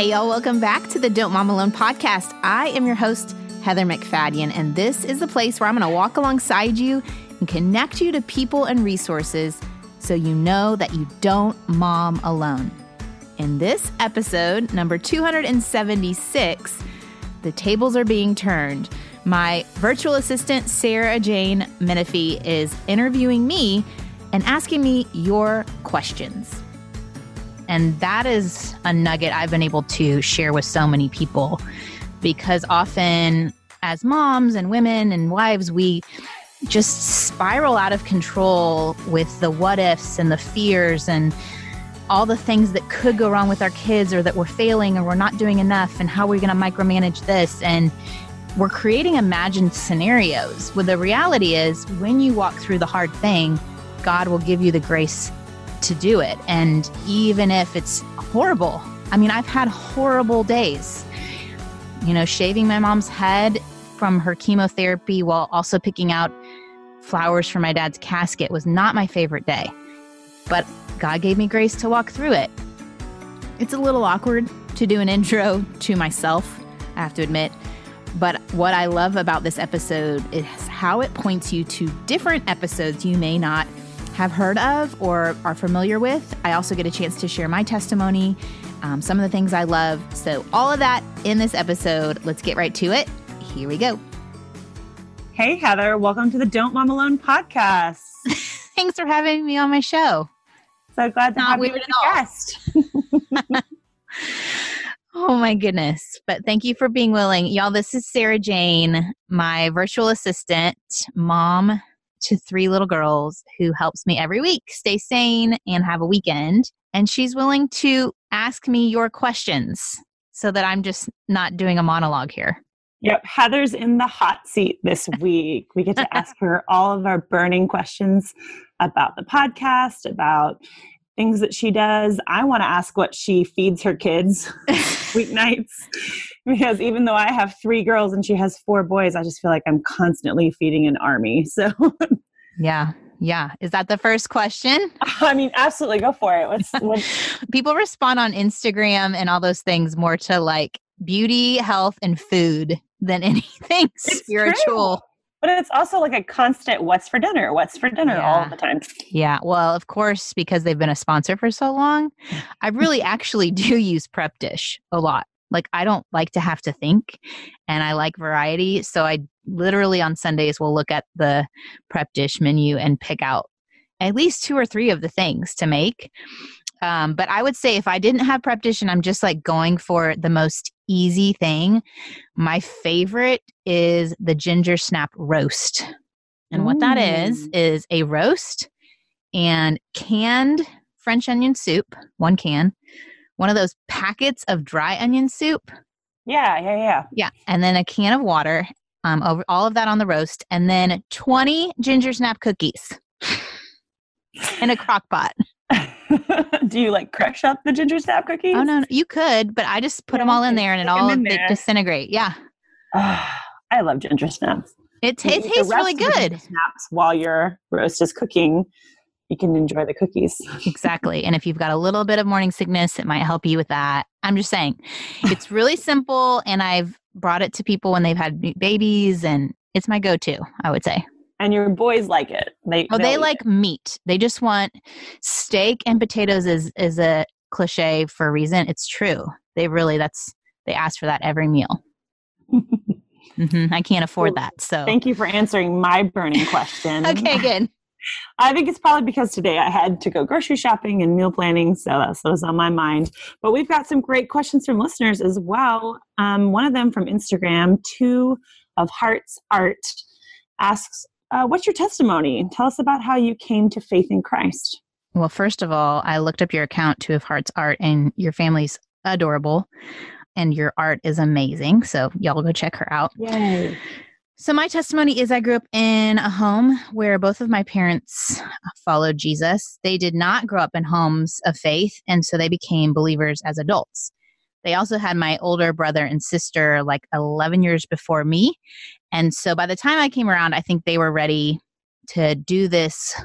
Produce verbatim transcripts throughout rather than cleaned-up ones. Hey, y'all, welcome back to the Don't Mom Alone podcast. I am your host, Heather MacFadyen, and this is the place where I'm going to walk alongside you and connect you to people and resources so you know that you don't mom alone. In this episode, number two hundred seventy-six, the tables are being turned. My virtual assistant, Sarah Jane Menifee, is interviewing me and asking me your questions. And that is a nugget I've been able to share with so many people, because often as moms and women and wives, we just spiral out of control with the what ifs and the fears and all the things that could go wrong with our kids, or that we're failing or we're not doing enough, and how we're going to micromanage this. And we're creating imagined scenarios. Well, the reality is when you walk through the hard thing, God will give you the grace to do it. And even if it's horrible, I mean, I've had horrible days, you know, shaving my mom's head from her chemotherapy while also picking out flowers for my dad's casket was not my favorite day, but God gave me grace to walk through it. It's a little awkward to do an intro to myself, I have to admit, but what I love about this episode is how it points you to different episodes you may not have heard of or are familiar with. I also get a chance to share my testimony, um, some of the things I love. So all of that in this episode. Let's get right to it. Here we go. Hey, Heather. Welcome to the Don't Mom Alone podcast. Thanks for having me on my show. So glad to have you as a guest. Oh, my goodness. But thank you for being willing. Y'all, this is Sarah Jane, my virtual assistant, mom to three little girls, who helps me every week stay sane and have a weekend. And she's willing to ask me your questions so that I'm just not doing a monologue here. Yep. Heather's in the hot seat this week. We get to ask her all of our burning questions about the podcast, about things that she does. I want to ask what she feeds her kids weeknights, because even though I have three girls and she has four boys, I just feel like I'm constantly feeding an army. So yeah. Yeah. Is that the first question? I mean, absolutely. Go for it. What's, what's... People respond on Instagram and all those things more to like beauty, health, and food than anything it's spiritual. True. But it's also like a constant what's for dinner, what's for dinner yeah. all the time. Yeah. Well, of course, because they've been a sponsor for so long, I really actually do use Prep Dish a lot. Like, I don't like to have to think, and I like variety. So I literally on Sundays will look at the Prep Dish menu and pick out at least two or three of the things to make. Um, but I would say if I didn't have Prep Dish and I'm just like going for the most easy thing, my favorite is the ginger snap roast. And mm. what that is, is a roast and canned French onion soup, one can, one of those packets of dry onion soup. Yeah, yeah, yeah. Yeah. And then a can of water, um, over all of that on the roast, and then twenty ginger snap cookies in a crock pot. Do you like crush up the ginger snap cookies? Oh no, no, you could, but I just put yeah, them all in there and it all they disintegrate. Yeah, oh, I love ginger snaps. It tastes really good. Snaps while your roast is cooking, you can enjoy the cookies. Exactly, and if you've got a little bit of morning sickness, it might help you with that. I'm just saying, it's really simple, and I've brought it to people when they've had babies, and it's my go-to, I would say. And your boys like it. They oh, they like it. Meat. They just want steak and potatoes. Is is a cliche for a reason. It's true. They really that's they ask for that every meal. mm-hmm. I can't afford well, that. So thank you for answering my burning question. Okay, good. I think it's probably because today I had to go grocery shopping and meal planning, so that was on my mind. But we've got some great questions from listeners as well. Um, one of them from Instagram, Two of Hearts Art, asks. Uh, what's your testimony? Tell us about how you came to faith in Christ. Well, first of all, I looked up your account, Two of Hearts Art, and your family's adorable, and your art is amazing. So y'all go check her out. Yay. So my testimony is I grew up in a home where both of my parents followed Jesus. They did not grow up in homes of faith, and so they became believers as adults. They also had my older brother and sister like eleven years before me. And so by the time I came around, I think they were ready to do this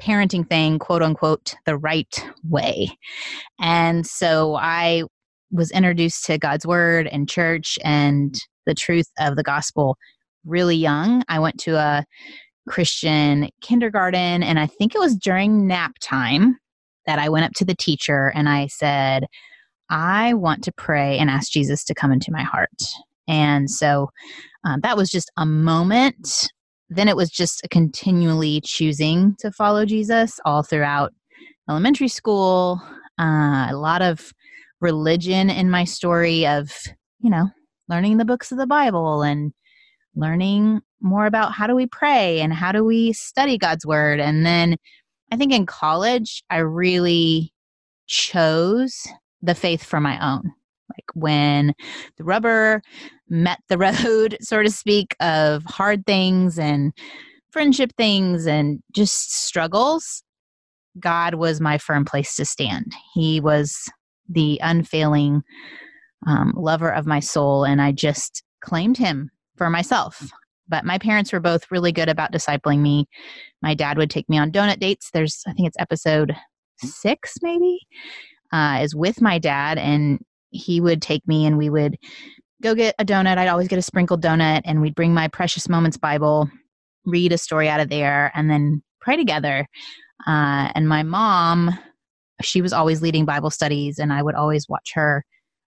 parenting thing, quote unquote, the right way. And so I was introduced to God's word and church and the truth of the gospel really young. I went to a Christian kindergarten, and I think it was during nap time that I went up to the teacher and I said, I want to pray and ask Jesus to come into my heart. And so um, that was just a moment. Then it was just a continually choosing to follow Jesus all throughout elementary school. Uh, a lot of religion in my story of, you know, learning the books of the Bible and learning more about how do we pray and how do we study God's word. And then I think in college, I really chose the faith for my own. Like when the rubber met the road, so to speak, of hard things and friendship things and just struggles, God was my firm place to stand. He was the unfailing um, lover of my soul, and I just claimed him for myself. But my parents were both really good about discipling me. My dad would take me on donut dates. There's, I think it's episode six maybe, uh, is with my dad, and he would take me and we would go get a donut. I'd always get a sprinkled donut, and we'd bring my Precious Moments Bible, read a story out of there, and then pray together. Uh, and my mom, she was always leading Bible studies, and I would always watch her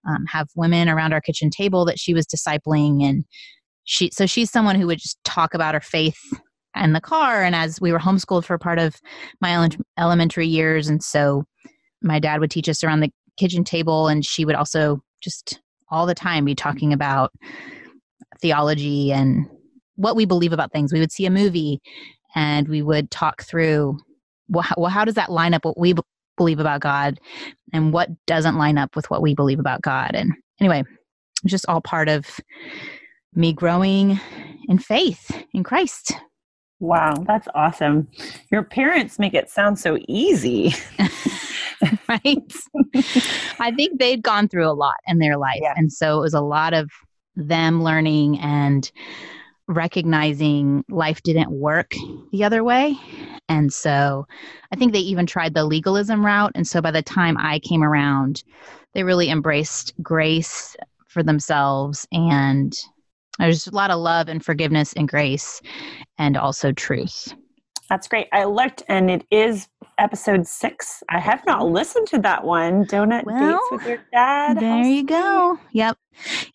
um, have women around our kitchen table that she was discipling. And she, so she's someone who would just talk about her faith in the car. And as we were homeschooled for part of my ele- elementary years, and so my dad would teach us around the kitchen table, and she would also just all the time be talking about theology and what we believe about things. We would see a movie and we would talk through, well, how, well, how does that line up what we b- believe about God, and what doesn't line up with what we believe about God? And anyway, just all part of me growing in faith in Christ. Wow, that's awesome. Your parents make it sound so easy. Right? I think they'd gone through a lot in their life. Yeah. And so it was a lot of them learning and recognizing life didn't work the other way. And so I think they even tried the legalism route. And so by the time I came around, they really embraced grace for themselves. And there's a lot of love and forgiveness and grace and also truth. That's great. I looked, and it is episode six. I have not listened to that one. Donut well, dates with your dad. There How's you that? Go. Yep.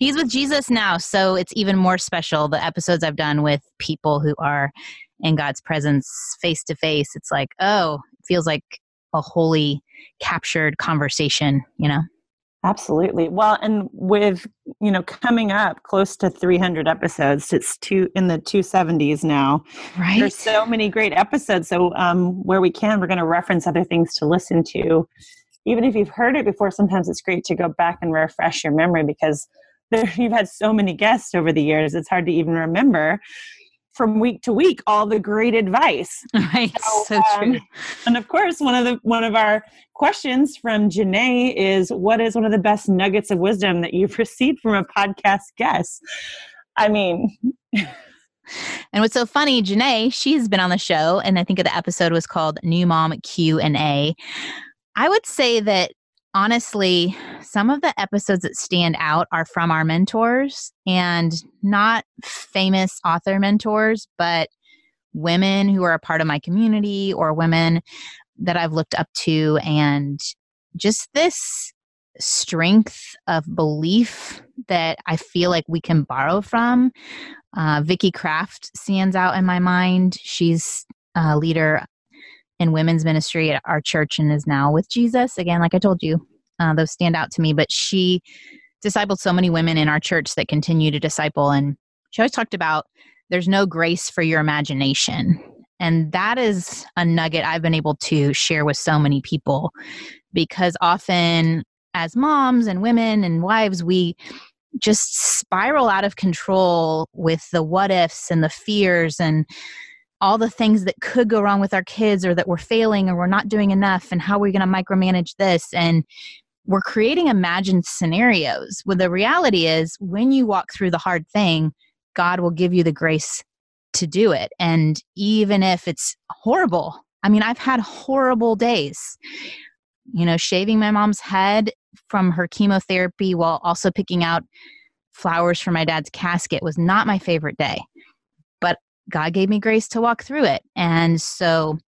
He's with Jesus now, so it's even more special. The episodes I've done with people who are in God's presence face to face, it's like, oh, it feels like a holy captured conversation, you know? Absolutely. Well, and with, you know, coming up close to three hundred episodes, it's two in the two seventies now. Right. There's so many great episodes. So um, where we can, we're going to reference other things to listen to. Even if you've heard it before, sometimes it's great to go back and refresh your memory, because there, you've had so many guests over the years, it's hard to even remember from week to week all the great advice. Right. So, so um, true. And of course, one of the one of our questions from Janae is, what is one of the best nuggets of wisdom that you've received from a podcast guest? I mean, and what's so funny, Janae, she's been on the show, and I think the episode was called New Mom Q and A. I would say that honestly, some of the episodes that stand out are from our mentors, and not famous author mentors, but women who are a part of my community or women that I've looked up to, and just this strength of belief that I feel like we can borrow from. Uh, Vickie Kraft stands out in my mind. She's a leader in women's ministry at our church and is now with Jesus. Again, like I told you, uh, those stand out to me, but she discipled so many women in our church that continue to disciple. And she always talked about there's no grace for your imagination. And that is a nugget I've been able to share with so many people, because often as moms and women and wives, we just spiral out of control with the what ifs and the fears and all the things that could go wrong with our kids, or that we're failing or we're not doing enough, and how are we going to micromanage this? And we're creating imagined scenarios. Well, the reality is when you walk through the hard thing, God will give you the grace to do it. And even if it's horrible, I mean, I've had horrible days, you know, shaving my mom's head from her chemotherapy while also picking out flowers for my dad's casket was not my favorite day, but God gave me grace to walk through it. And so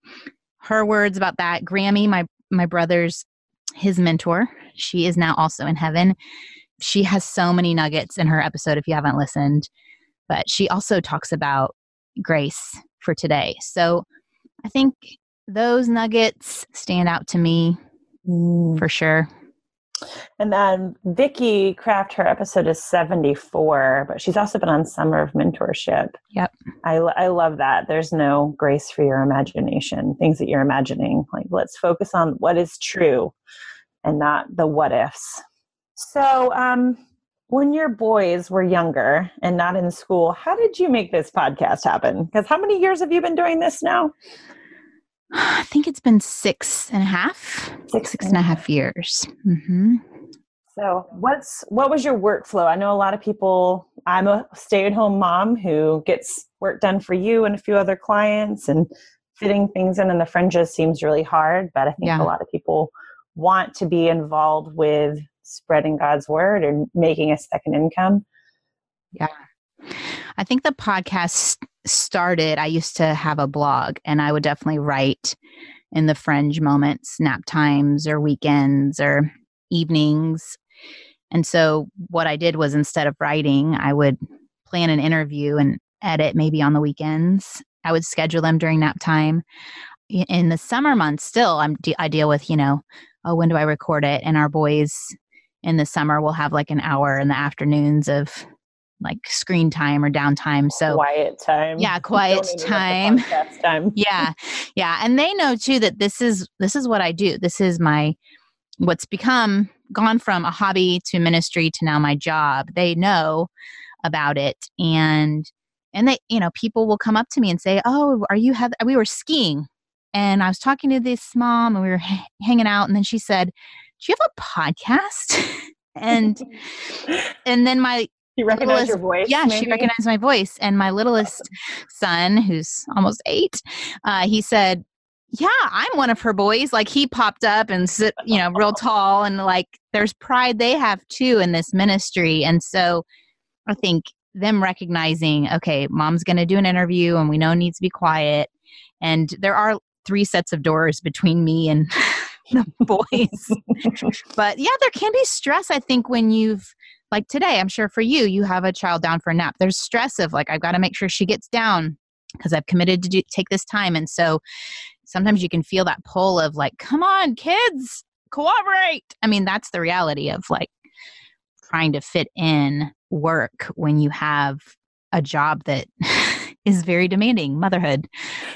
her words about that, Grammy, my, my brother's, his mentor, she is now also in heaven. She has so many nuggets in her episode if you haven't listened, but she also talks about grace for today. So I think those nuggets stand out to me mm. for sure. And then Vickie Kraft, her episode is seventy-four, but she's also been on Summer of Mentorship. Yep. I, I love that. There's no grace for your imagination, things that you're imagining. Like, let's focus on what is true and not the what ifs. So um, when your boys were younger and not in school, how did you make this podcast happen? Because how many years have you been doing this now? I think it's been six and a half, six, six and a half years. Mm-hmm. So what's, what was your workflow? I know a lot of people, I'm a stay-at-home mom who gets work done for you and a few other clients, and fitting things in in the fringes seems really hard, but I think yeah. a lot of people want to be involved with spreading God's word and making a second income. Yeah. I think the podcast started, I used to have a blog, and I would definitely write in the fringe moments, nap times or weekends or evenings. And so what I did was, instead of writing, I would plan an interview and edit maybe on the weekends. I would schedule them during nap time. In the summer months still, I'm, I deal with, you know, oh, when do I record it? And our boys in the summer will have like an hour in the afternoons of like screen time or downtime. So quiet time. Yeah. Quiet time. time. yeah. Yeah. And they know too that this is, this is what I do. This is my, what's become gone from a hobby to ministry to now my job. They know about it. And, and they, you know, people will come up to me and say, oh, are you, Heather? We were skiing and I was talking to this mom and we were h- hanging out. And then she said, do you have a podcast? and, and then my, She recognized your voice? Yeah, maybe? She recognized my voice. And my littlest son, who's almost eight, uh, he said, yeah, I'm one of her boys. Like, he popped up and, sit, you know, real tall. And like, there's pride they have too in this ministry. And so I think them recognizing, okay, mom's going to do an interview and we know it needs to be quiet. And there are three sets of doors between me and the boys. But yeah, there can be stress, I think, when you've, like today, I'm sure for you, you have a child down for a nap. There's stress of like, I've got to make sure she gets down because I've committed to do, take this time. And so sometimes you can feel that pull of like, come on, kids, cooperate. I mean, that's the reality of like trying to fit in work when you have a job that is very demanding, motherhood.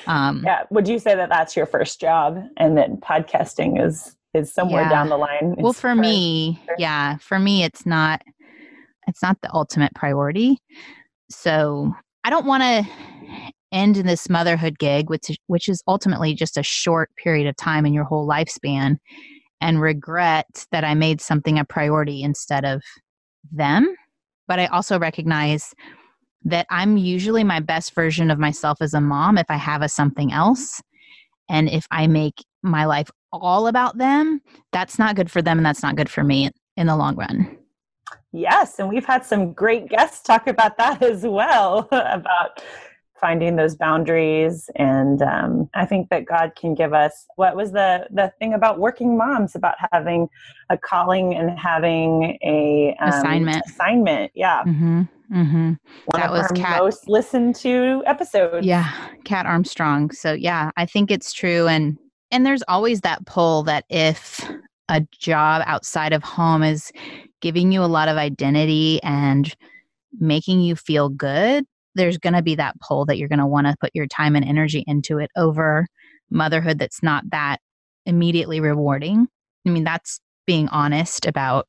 Um, yeah. Would you say that that's your first job and that podcasting is, is somewhere yeah. down the line? Well, for me, first. yeah, for me, it's not... It's not the ultimate priority. So I don't want to end this motherhood gig, which, which is ultimately just a short period of time in your whole lifespan, and regret that I made something a priority instead of them. But I also recognize that I'm usually my best version of myself as a mom if I have a something else. And if I make my life all about them, that's not good for them and that's not good for me in the long run. Yes. And we've had some great guests talk about that as well, about finding those boundaries. And um, I think that God can give us, what was the, the thing about working moms, about having a calling and having a um, assignment. Assignment. Yeah. Mm-hmm. Mm-hmm. One that of was our Kat, most listened to episodes. Yeah. Kat Armstrong. So yeah, I think it's true. And, and there's always that pull that if a job outside of home is giving you a lot of identity and making you feel good, there's going to be that pull that you're going to want to put your time and energy into it over motherhood that's not that immediately rewarding. I mean, that's being honest about.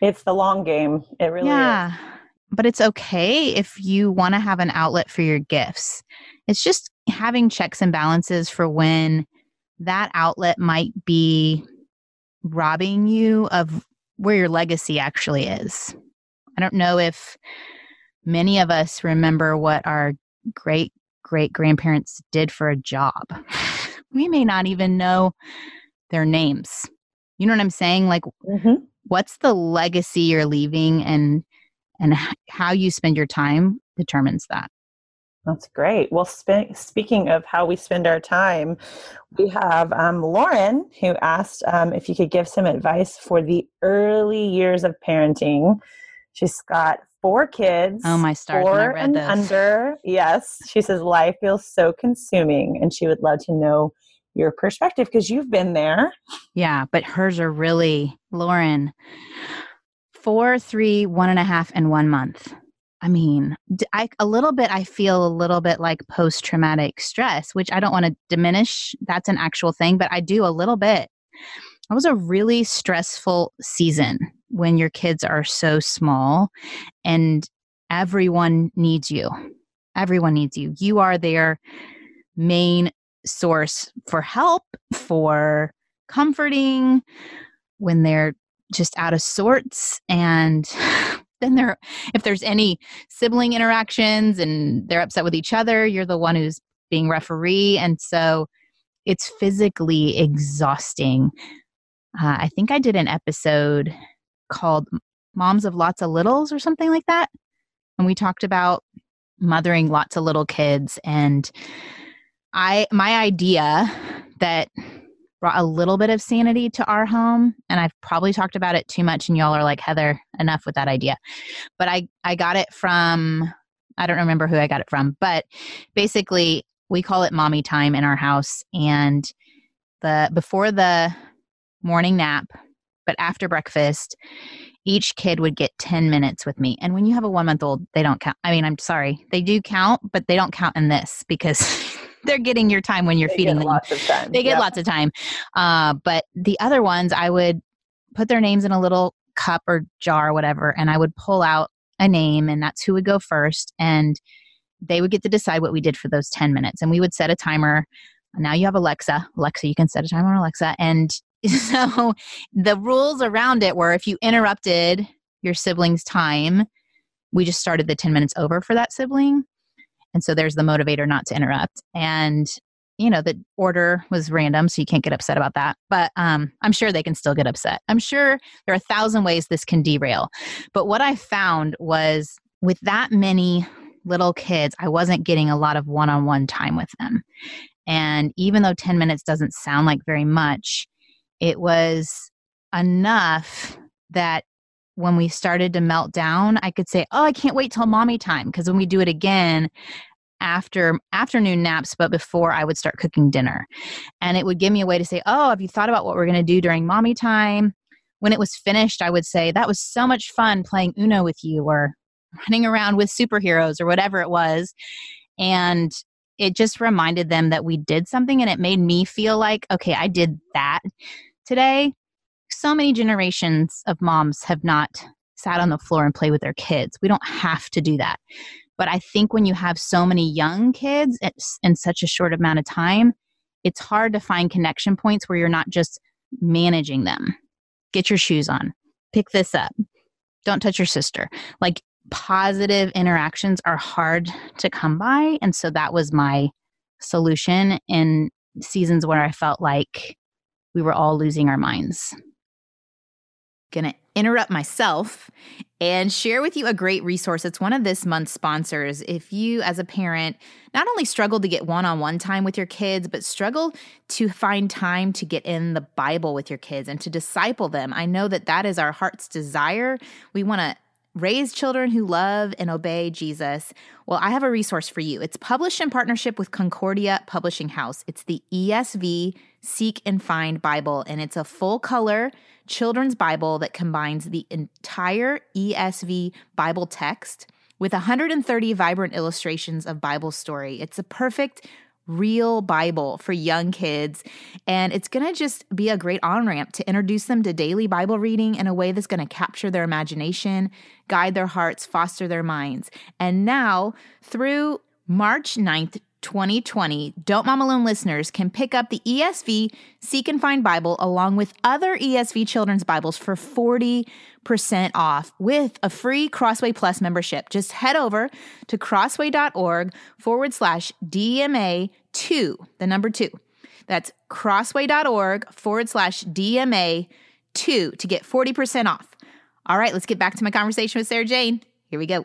It's the long game. It really yeah, is. Yeah, but it's okay if you want to have an outlet for your gifts. It's just having checks and balances for when that outlet might be robbing you of where your legacy actually is. I don't know if many of us remember what our great, great grandparents did for a job. We may not even know their names. You know what I'm saying? Like mm-hmm. what's the legacy you're leaving, and and how you spend your time determines that. That's great. Well, spe- speaking of how we spend our time, we have um, Lauren, who asked um, if you could give some advice for the early years of parenting. She's got four kids. Oh, my stars. Four when I read and this. Under. Yes. She says, life feels so consuming, and she would love to know your perspective because you've been there. Yeah, but hers are really, Lauren, four, three, one and a half, and one month. I mean, I, a little bit, I feel a little bit like post-traumatic stress, which I don't want to diminish. That's an actual thing, but I do a little bit. It was a really stressful season when your kids are so small and everyone needs you. Everyone needs you. You are their main source for help, for comforting when they're just out of sorts, and then there, if there's any sibling interactions and they're upset with each other, you're the one who's being referee. And so it's physically exhausting. Uh, I think I did an episode called Moms of Lots of Littles or something like that. And we talked about mothering lots of little kids. And I, my idea that brought a little bit of sanity to our home, and I've probably talked about it too much, and y'all are like, Heather, enough with that idea. But I, I got it from, I don't remember who I got it from, but basically we call it mommy time in our house. And the before the morning nap, but after breakfast, each kid would get ten minutes with me. And when you have a one month old, they don't count. I mean, I'm sorry, they do count, but they don't count in this because they're getting your time when you're they feeding them. Lots of time. They get yeah. lots of time. Uh, but the other ones, I would put their names in a little cup or jar or whatever, and I would pull out a name, and that's who would go first. And they would get to decide what we did for those ten minutes. And we would set a timer. Now you have Alexa. Alexa, you can set a timer on Alexa. And so the rules around it were if you interrupted your sibling's time, we just started the ten minutes over for that sibling. And so there's the motivator not to interrupt. And, you know, the order was random, so you can't get upset about that. But um, I'm sure they can still get upset. I'm sure there are a thousand ways this can derail. But what I found was with that many little kids, I wasn't getting a lot of one-on-one time with them. And even though ten minutes doesn't sound like very much, it was enough that when we started to melt down, I could say, oh, I can't wait till mommy time. Because when we do it again after afternoon naps, but before I would start cooking dinner. And it would give me a way to say, oh, have you thought about what we're going to do during mommy time? When it was finished, I would say, that was so much fun playing Uno with you or running around with superheroes or whatever it was. And it just reminded them that we did something, and it made me feel like, okay, I did that today. So many generations of moms have not sat on the floor and played with their kids. We don't have to do that. But I think when you have so many young kids in such a short amount of time, it's hard to find connection points where you're not just managing them. Get your shoes on. Pick this up. Don't touch your sister. Like, positive interactions are hard to come by. And so that was my solution in seasons where I felt like we were all losing our minds. Gonna interrupt myself and share with you a great resource. It's one of this month's sponsors. If you, as a parent, not only struggle to get one-on-one time with your kids, but struggle to find time to get in the Bible with your kids and to disciple them, I know that that is our heart's desire. We want to raise children who love and obey Jesus. Well, I have a resource for you. It's published in partnership with Concordia Publishing House. It's the E S V Seek and Find Bible, and it's a full-color children's Bible that combines the entire E S V Bible text with one hundred thirty vibrant illustrations of Bible story. It's a perfect real Bible for young kids, and it's going to just be a great on-ramp to introduce them to daily Bible reading in a way that's going to capture their imagination, guide their hearts, foster their minds. And now, through March ninth, twenty twenty, Don't Mom Alone listeners can pick up the E S V Seek and Find Bible along with other E S V children's Bibles for forty percent off with a free Crossway Plus membership. Just head over to crossway.org forward slash DMA two, the number two. That's crossway.org forward slash DMA two to get forty percent off. All right, let's get back to my conversation with Sarah Jane. Here we go.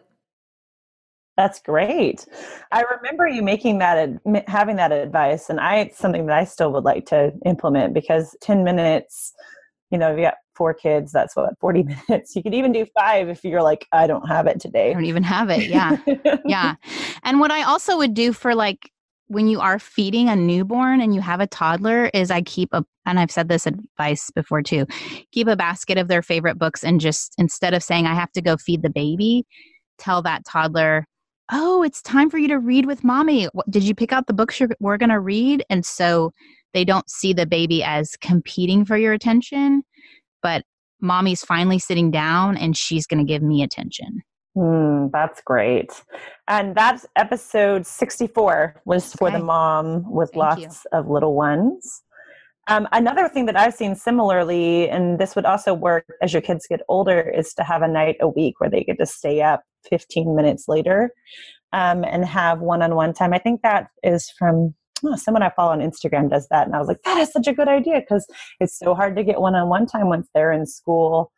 That's great. I remember you making that, having that advice, and I, it's something that I still would like to implement, because ten minutes, you know, if you got four kids, that's what, forty minutes. You could even do five if you're like, I don't have it today. I don't even have it. Yeah. Yeah. And what I also would do for, like, when you are feeding a newborn and you have a toddler is I keep a, and I've said this advice before too, keep a basket of their favorite books, and just, instead of saying, I have to go feed the baby, tell that toddler, oh, it's time for you to read with mommy. Did you pick out the books you're, we're going to read? And so they don't see the baby as competing for your attention, but mommy's finally sitting down and she's going to give me attention. Mm, that's great. And that's episode sixty-four was for okay. the mom with Thank lots you. Of little ones. Um, another thing that I've seen similarly, and this would also work as your kids get older, is to have a night a week where they get to stay up fifteen minutes later um, and have one-on-one time. I think that is from oh, someone I follow on Instagram does that. And I was like, that is such a good idea, because it's so hard to get one-on-one time once they're in school,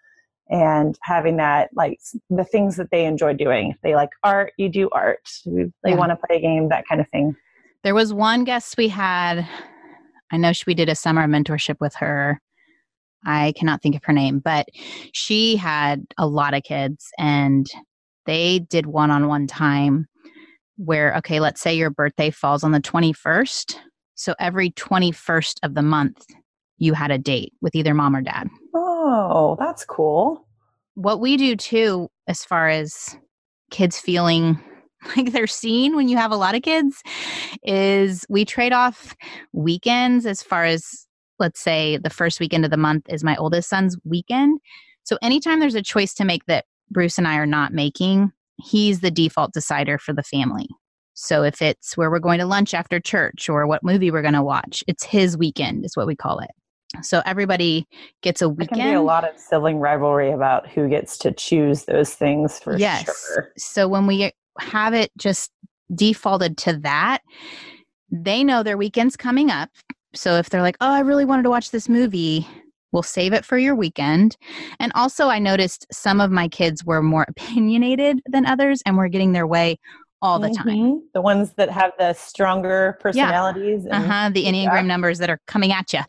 and having that, like, the things that they enjoy doing. If they like art, you do art. They yeah. want to play a game, that kind of thing. There was one guest we had. I know she, we did a summer mentorship with her. I cannot think of her name, but she had a lot of kids, and they did one-on-one time where, okay, let's say your birthday falls on the twenty-first. So every twenty-first of the month, you had a date with either mom or dad. Oh, that's cool. What we do too, as far as kids feeling like they're seen when you have a lot of kids, is we trade off weekends. As far as, let's say the first weekend of the month is my oldest son's weekend. So anytime there's a choice to make that Bruce and I are not making, he's the default decider for the family. So if it's where we're going to lunch after church or what movie we're going to watch, it's his weekend is what we call it. So everybody gets a weekend. There can be a lot of sibling rivalry about who gets to choose those things for yes. sure. So when we have it just defaulted to that, they know their weekend's coming up. So if they're like, oh, I really wanted to watch this movie, we'll save it for your weekend. And also I noticed some of my kids were more opinionated than others and were getting their way all the time. Mm-hmm. The ones that have the stronger personalities. Yeah. And uh-huh. The Enneagram yeah. numbers that are coming at you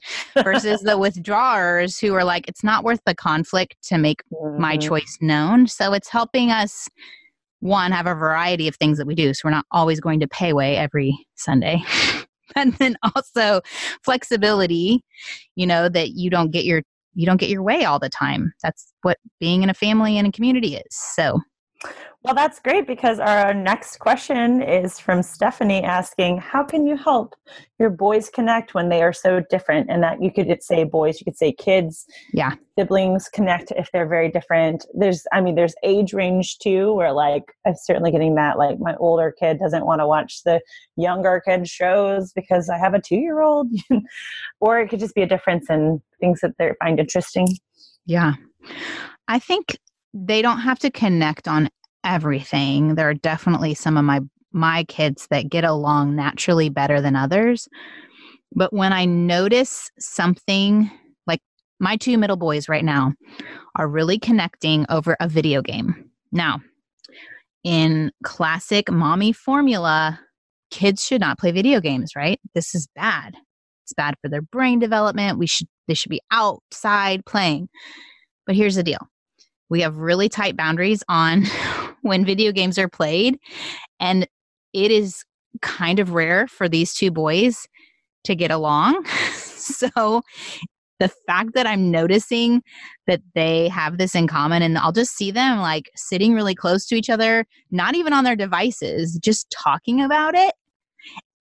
versus the withdrawers who are like, it's not worth the conflict to make mm-hmm. my choice known. So it's helping us, one, have a variety of things that we do. So we're not always going to payway every Sunday. And then also flexibility, you know, that you don't get your, you don't get your way all the time. That's what being in a family and a community is. So. Well, that's great, because our next question is from Stephanie asking, how can you help your boys connect when they are so different? And that you could say boys, you could say kids, yeah, siblings connect if they're very different. There's, I mean, there's age range too, where, like, I'm certainly getting that, like, my older kid doesn't want to watch the younger kid shows because I have a two-year-old, or it could just be a difference in things that they find interesting. Yeah. I think they don't have to connect on everything. There are definitely some of my my kids that get along naturally better than others. But when I notice something, like my two middle boys right now are really connecting over a video game. Now, in classic mommy formula, kids should not play video games, right? This is bad. It's bad for their brain development. We should they should be outside playing. But here's the deal. We have really tight boundaries on when video games are played. And it is kind of rare for these two boys to get along. So the fact that I'm noticing that they have this in common, and I'll just see them, like, sitting really close to each other, not even on their devices, just talking about it,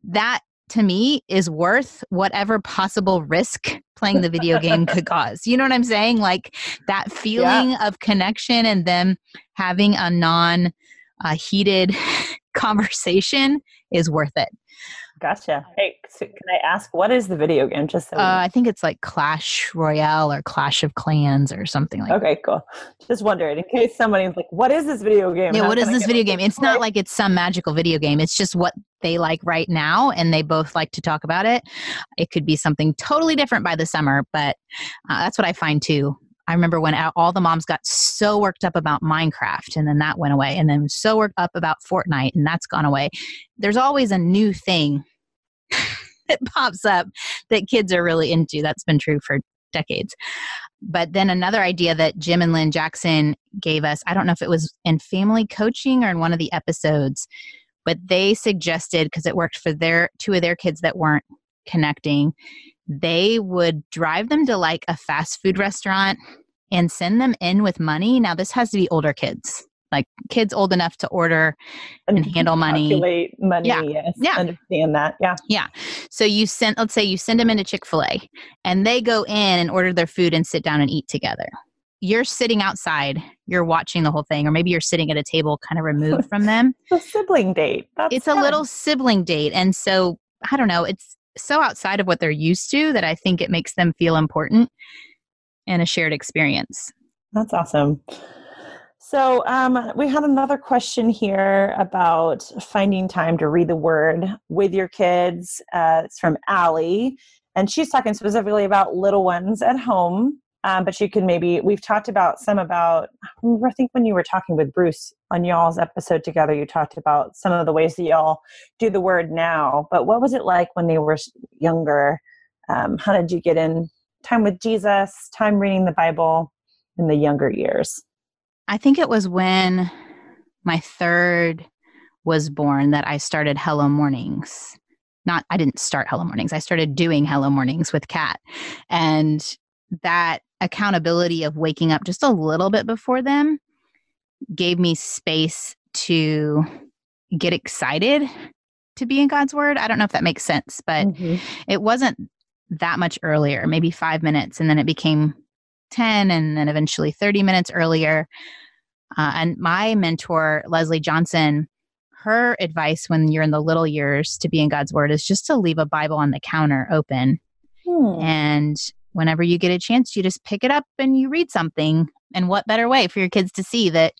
that to me is worth whatever possible risk playing the video game could cause. You know what I'm saying? Like, that feeling yeah. of connection and them having a non uh, heated conversation is worth it. Gotcha. Hey, so can I ask, what is the video game? Just so uh, I think it's like Clash Royale or Clash of Clans or something like okay, that. Okay, cool. Just wondering in case somebody's like, what is this video game? Yeah, How what is this video game? It's not like it's some magical video game. It's just what they like right now, and they both like to talk about it. It could be something totally different by the summer, but uh, that's what I find too. I remember when all the moms got so worked up about Minecraft, and then that went away, and then so worked up about Fortnite, and that's gone away. There's always a new thing that pops up that kids are really into. That's been true for decades. But then another idea that Jim and Lynn Jackson gave us, I don't know if it was in family coaching or in one of the episodes, but they suggested, because it worked for their two of their kids that weren't connecting, they would drive them to like a fast food restaurant and send them in with money. Now, this has to be older kids, like kids old enough to order and, and handle money. Calculate money, yeah. Yes. Yeah. Understand that. Yeah. Yeah. So you send, let's say you send them into Chick-fil-A and they go in and order their food and sit down and eat together. You're sitting outside, you're watching the whole thing, or maybe you're sitting at a table kind of removed from them. It's a sibling date. That's it's fun. A little sibling date. And so, I don't know, it's so outside of what they're used to that I think it makes them feel important and a shared experience. That's awesome. So um, we had another question here about finding time to read the Word with your kids. Uh, it's from Allie, and she's talking specifically about little ones at home. Um, but you can maybe, we've talked about some about, I think when you were talking with Bruce on y'all's episode together, you talked about some of the ways that y'all do the Word now. But what was it like when they were younger? Um, how did you get in time with Jesus, time reading the Bible in the younger years? I think it was when my third was born that I started Hello Mornings. Not, I didn't start Hello Mornings. I started doing Hello Mornings with Kat. And that accountability of waking up just a little bit before them gave me space to get excited to be in God's Word. I don't know if that makes sense, but mm-hmm. It wasn't that much earlier, maybe five minutes, and then it became ten, and then eventually thirty minutes earlier. Uh, and my mentor, Leslie Johnson, her advice when you're in the little years to be in God's Word is just to leave a Bible on the counter open. Hmm. And whenever you get a chance, you just pick it up and you read something. And what better way for your kids to see that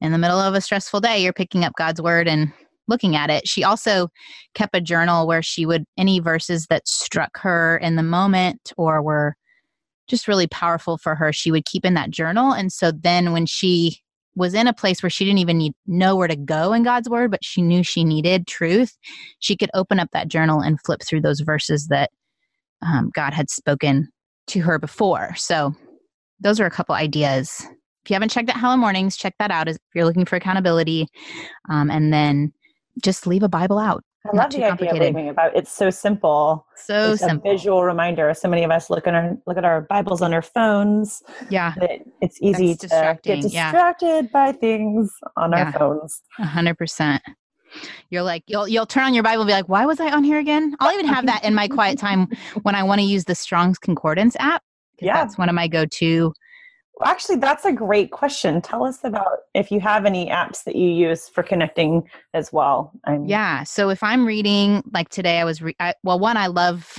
in the middle of a stressful day, you're picking up God's Word and looking at it. She also kept a journal where she would, any verses that struck her in the moment or were just really powerful for her, she would keep in that journal. And so then when she was in a place where she didn't even need, know where to go in God's Word, but she knew she needed truth, she could open up that journal and flip through those verses that um, God had spoken to her before. So those are a couple ideas. If you haven't checked out Hello Mornings, check that out if you're looking for accountability. Um, and then just leave a Bible out. I love the idea of reading about. It's so simple. So it's simple. A visual reminder. So many of us look at our look at our Bibles on our phones. Yeah, it, it's easy to get distracted yeah. by things on yeah. our phones. A hundred percent. You're like, you'll you'll turn on your Bible and be like, why was I on here again? I'll even have that in my quiet time when I want to use the Strong's Concordance app. Yeah. That's one of my go-to. Well, actually, that's a great question. Tell us about if you have any apps that you use for connecting as well. I'm- yeah. So if I'm reading, like today I was, re- I, well, one, I love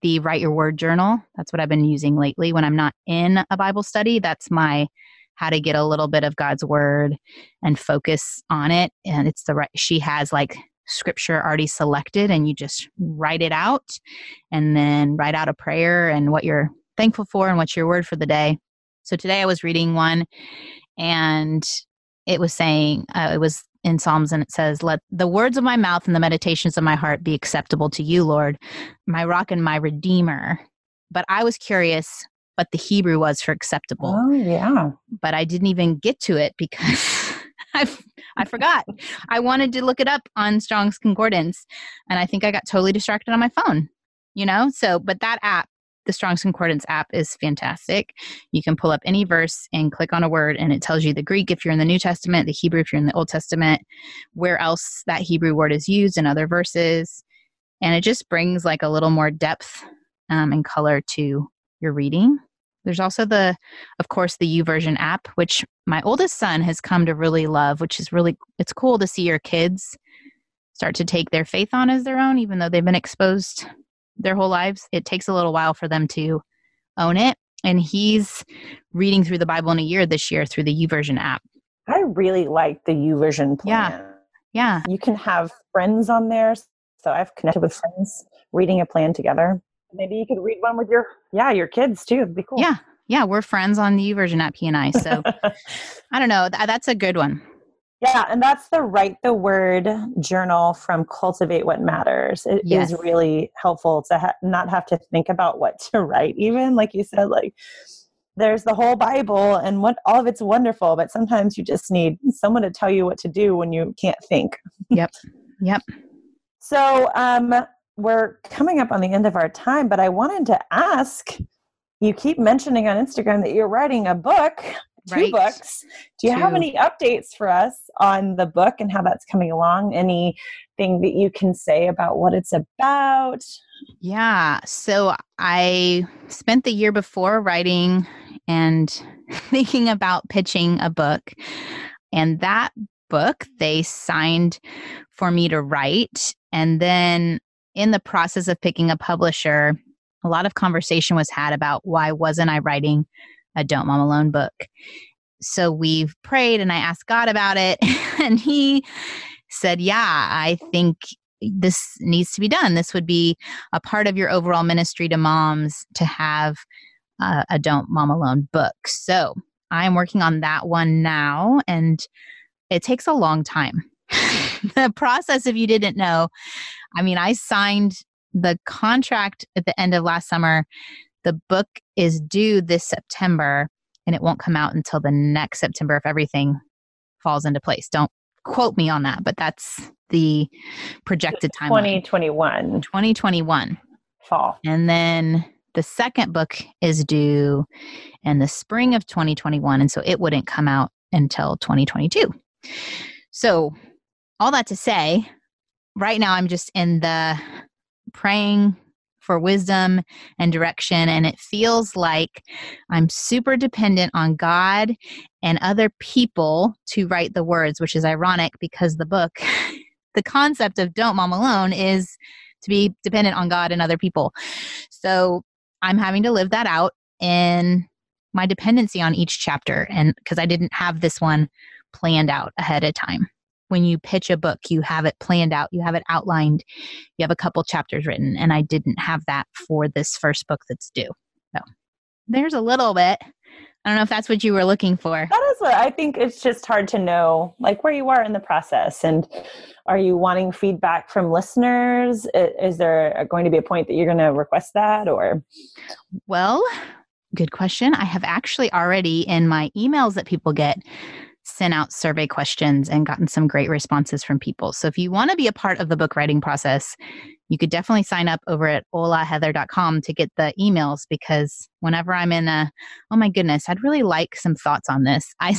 the Write Your Word journal. That's what I've been using lately when I'm not in a Bible study. That's my how to get a little bit of God's Word and focus on it. And it's the right, she has like scripture already selected and you just write it out and then write out a prayer and what you're thankful for and what's your word for the day. So today I was reading one and it was saying, uh, it was in Psalms and it says, let the words of my mouth and the meditations of my heart be acceptable to you, Lord, my rock and my redeemer. But I was curious what the Hebrew was for acceptable. Oh, yeah. But I didn't even get to it because I, f- I forgot. I wanted to look it up on Strong's Concordance, and I think I got totally distracted on my phone, you know? So, but that app, the Strong's Concordance app, is fantastic. You can pull up any verse and click on a word, and it tells you the Greek if you're in the New Testament, the Hebrew if you're in the Old Testament, where else that Hebrew word is used in other verses. And it just brings like a little more depth um, and color to your reading. There's also the, of course, the YouVersion app, which my oldest son has come to really love, which is really, it's cool to see your kids start to take their faith on as their own, even though they've been exposed their whole lives. It takes a little while for them to own it. And he's reading through the Bible in a year this year through the YouVersion app. I really like the YouVersion plan. Yeah. Yeah. You can have friends on there. So I've connected with friends reading a plan together. Maybe you could read one with your, yeah, your kids too. It'd be cool. Yeah. yeah, we're friends on the YouVersion app, he and I. So I don't know. Th- that's a good one. Yeah. And that's the Write the Word journal from Cultivate What Matters. It yes. is really helpful to ha- not have to think about what to write. Even like you said, like there's the whole Bible and what all of it's wonderful, but sometimes you just need someone to tell you what to do when you can't think. Yep. Yep. So, um, we're coming up on the end of our time, but I wanted to ask, you keep mentioning on Instagram that you're writing a book. Two right. books. Do you Two. have any updates for us on the book and how that's coming along? Anything that you can say about what it's about? Yeah. So I spent the year before writing and thinking about pitching a book. And that book, they signed for me to write. And then in the process of picking a publisher, a lot of conversation was had about why wasn't I writing a Don't Mom Alone book. So we've prayed and I asked God about it and he said, yeah, I think this needs to be done. This would be a part of your overall ministry to moms to have uh, a Don't Mom Alone book. So I'm working on that one now and it takes a long time. The process, if you didn't know, I mean, I signed the contract at the end of last summer. The book is due this September and it won't come out until the next September if everything falls into place. Don't quote me on that, but that's the projected timeline. twenty twenty-one twenty twenty-one Fall. And then the second book is due in the spring of twenty twenty-one. And so it wouldn't come out until twenty twenty-two. So all that to say, right now I'm just in the praying for wisdom and direction. And it feels like I'm super dependent on God and other people to write the words, which is ironic because the book, the concept of Don't Mom Alone is to be dependent on God and other people. So I'm having to live that out in my dependency on each chapter. And because I didn't have this one planned out ahead of time. When you pitch a book, you have it planned out, you have it outlined, you have a couple chapters written, and I didn't have that for this first book that's due. So there's a little bit. I don't know if that's what you were looking for. That is what I think. It's just hard to know, like where you are in the process, and are you wanting feedback from listeners? Is there going to be a point that you're going to request that, or? Well, good question. I have actually already in my emails that people get sent out survey questions and gotten some great responses from people. So if you want to be a part of the book writing process, you could definitely sign up over at hola heather dot com to get the emails, because whenever I'm in a, oh my goodness, I'd really like some thoughts on this, I,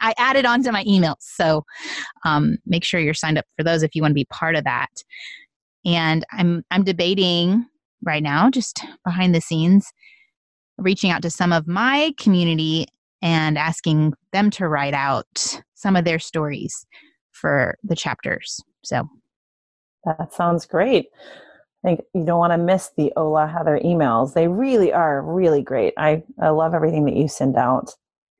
I add it onto my emails. So um, make sure you're signed up for those if you want to be part of that. And I'm I'm debating right now, just behind the scenes, reaching out to some of my community and asking them to write out some of their stories for the chapters. So that sounds great. I think you don't want to miss the Hola Heather emails. They really are really great. I, I love everything that you send out.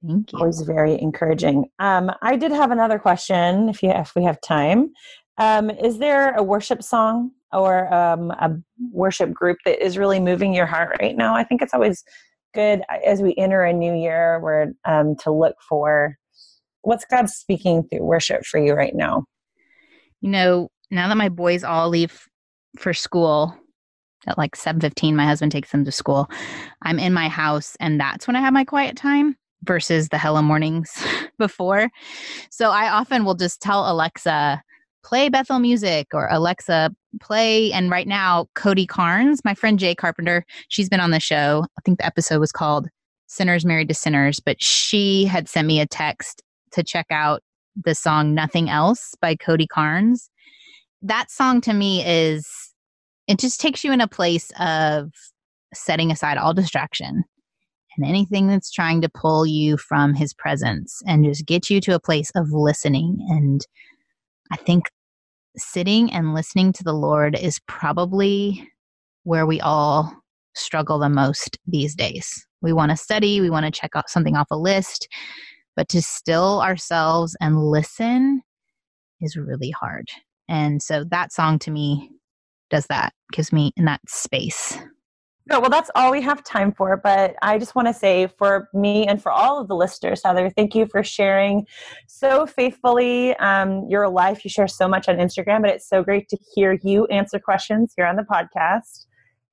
Thank you. Always very encouraging. Um, I did have another question, if you if we have time. Um, is there a worship song or um, a worship group that is really moving your heart right now? I think it's always good as we enter a new year, we're um, to look for what's God speaking through worship for you right now. You know, now that my boys all leave for school at like seven fifteen, my husband takes them to school. I'm in my house, and that's when I have my quiet time versus the Hello Mornings before. So I often will just tell Alexa, play Bethel music, or Alexa, play. And right now, Cody Carnes, my friend Jay Carpenter, she's been on the show. I think the episode was called Sinners Married to Sinners, but she had sent me a text to check out the song Nothing Else by Cody Carnes. That song to me is, it just takes you in a place of setting aside all distraction and anything that's trying to pull you from his presence and just get you to a place of listening. And I think sitting and listening to the Lord is probably where we all struggle the most these days. We want to study, we want to check out something off a list, but to still ourselves and listen is really hard. And so that song to me does that, gives me in that space. No, well, that's all we have time for. But I just want to say for me and for all of the listeners, Heather, thank you for sharing so faithfully um, your life. You share so much on Instagram, but it's so great to hear you answer questions here on the podcast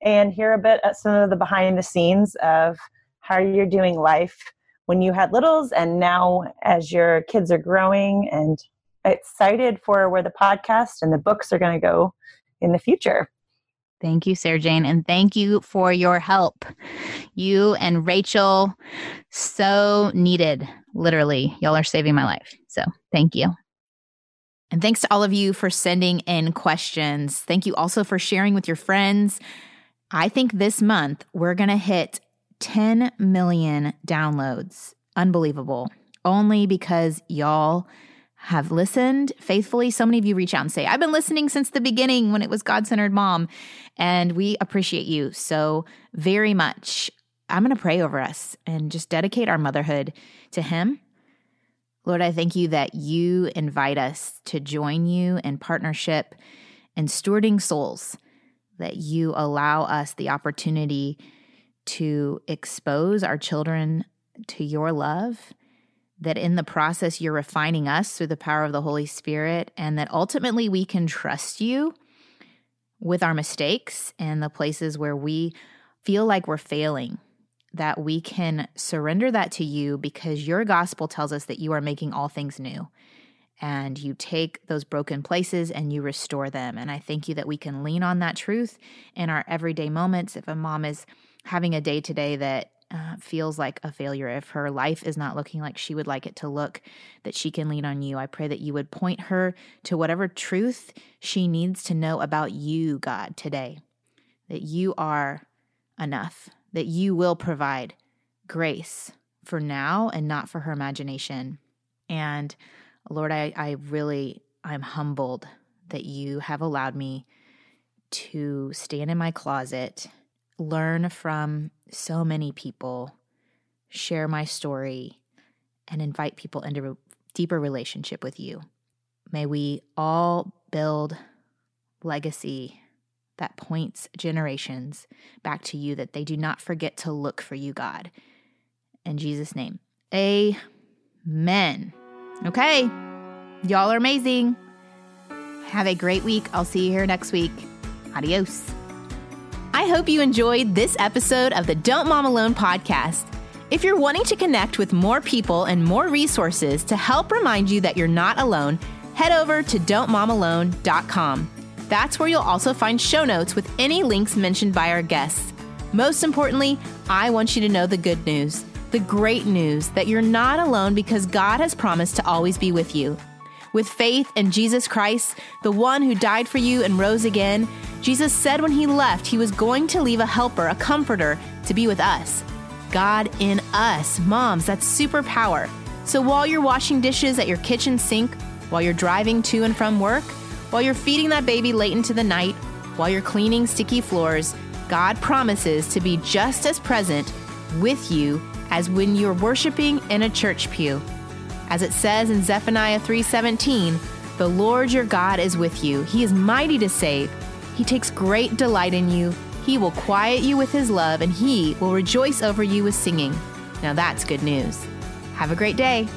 and hear a bit of some of the behind the scenes of how you're doing life when you had littles and now as your kids are growing, and excited for where the podcast and the books are going to go in the future. Thank you, Sarah Jane. And thank you for your help. You and Rachel, so needed. Literally, y'all are saving my life. So thank you. And thanks to all of you for sending in questions. Thank you also for sharing with your friends. I think this month we're going to hit ten million downloads. Unbelievable. Only because y'all have listened faithfully. So many of you reach out and say, I've been listening since the beginning when it was God-centered mom. And we appreciate you so very much. I'm going to pray over us and just dedicate our motherhood to him. Lord, I thank you that you invite us to join you in partnership and stewarding souls, that you allow us the opportunity to expose our children to your love, that in the process, you're refining us through the power of the Holy Spirit, and that ultimately we can trust you with our mistakes and the places where we feel like we're failing, that we can surrender that to you because your gospel tells us that you are making all things new, and you take those broken places and you restore them. And I thank you that we can lean on that truth in our everyday moments. If a mom is having a day today that Uh, feels like a failure, if her life is not looking like she would like it to look, that she can lean on you. I pray that you would point her to whatever truth she needs to know about you, God, today, that you are enough, that you will provide grace for now and not for her imagination. And Lord, I, I really, I'm humbled that you have allowed me to stand in my closet, learn from so many people, share my story, and invite people into a deeper relationship with you. May we all build legacy that points generations back to you, that they do not forget to look for you, God. In Jesus' name, amen. Okay, y'all are amazing. Have a great week. I'll see you here next week. Adios. I hope you enjoyed this episode of the Don't Mom Alone podcast. If you're wanting to connect with more people and more resources to help remind you that you're not alone, head over to don't mom alone dot com. That's where you'll also find show notes with any links mentioned by our guests. Most importantly, I want you to know the good news, the great news, that you're not alone because God has promised to always be with you. With faith in Jesus Christ, the one who died for you and rose again, Jesus said when he left, he was going to leave a helper, a comforter, to be with us. God in us. Moms, that's superpower. So while you're washing dishes at your kitchen sink, while you're driving to and from work, while you're feeding that baby late into the night, while you're cleaning sticky floors, God promises to be just as present with you as when you're worshiping in a church pew. As it says in Zephaniah three seventeen, the Lord your God is with you. He is mighty to save. He takes great delight in you. He will quiet you with his love, and he will rejoice over you with singing. Now that's good news. Have a great day.